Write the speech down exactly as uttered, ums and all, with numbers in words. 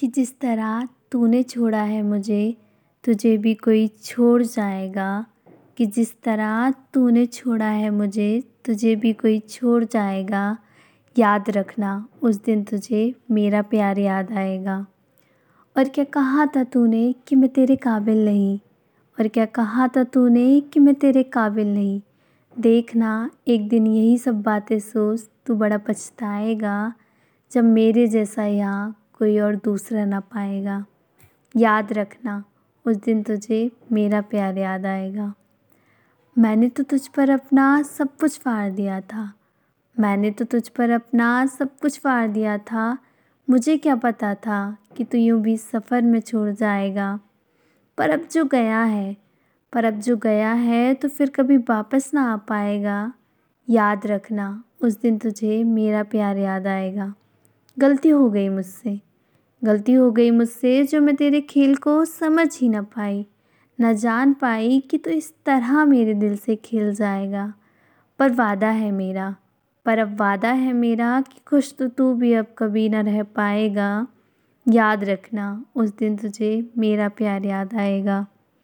कि जिस तरह तूने छोड़ा है मुझे, तुझे भी कोई छोड़ जाएगा। कि जिस तरह तूने छोड़ा है मुझे, तुझे भी कोई छोड़ जाएगा। याद रखना, उस दिन तुझे मेरा प्यार याद आएगा। और क्या कहा था तूने कि मैं तेरे काबिल नहीं, और क्या कहा था तूने कि मैं तेरे काबिल नहीं। देखना, एक दिन यही सब बातें सोच, तू बड़ा पछताएगा, जब मेरे जैसा यहाँ कोई और दूसरा ना पाएगा। याद रखना, उस दिन तुझे मेरा प्यार याद आएगा। मैंने तो तुझ पर अपना सब कुछ फाड़ दिया था, मैंने तो तुझ पर अपना सब कुछ फाड़ दिया था। मुझे क्या पता था कि तू यूँ भी सफ़र में छोड़ जाएगा। पर अब जो गया है, पर अब जो गया है तो फिर कभी वापस ना आ पाएगा। याद रखना, उस दिन तुझे मेरा प्यार याद आएगा। गलती हो गई मुझसे, गलती हो गई मुझसे जो मैं तेरे खेल को समझ ही ना पाई, ना जान पाई कि तू इस तरह मेरे दिल से खेल जाएगा। पर वादा है मेरा, पर अब वादा है मेरा कि खुश तो तू भी अब कभी ना रह पाएगा। याद रखना, उस दिन तुझे मेरा प्यार याद आएगा।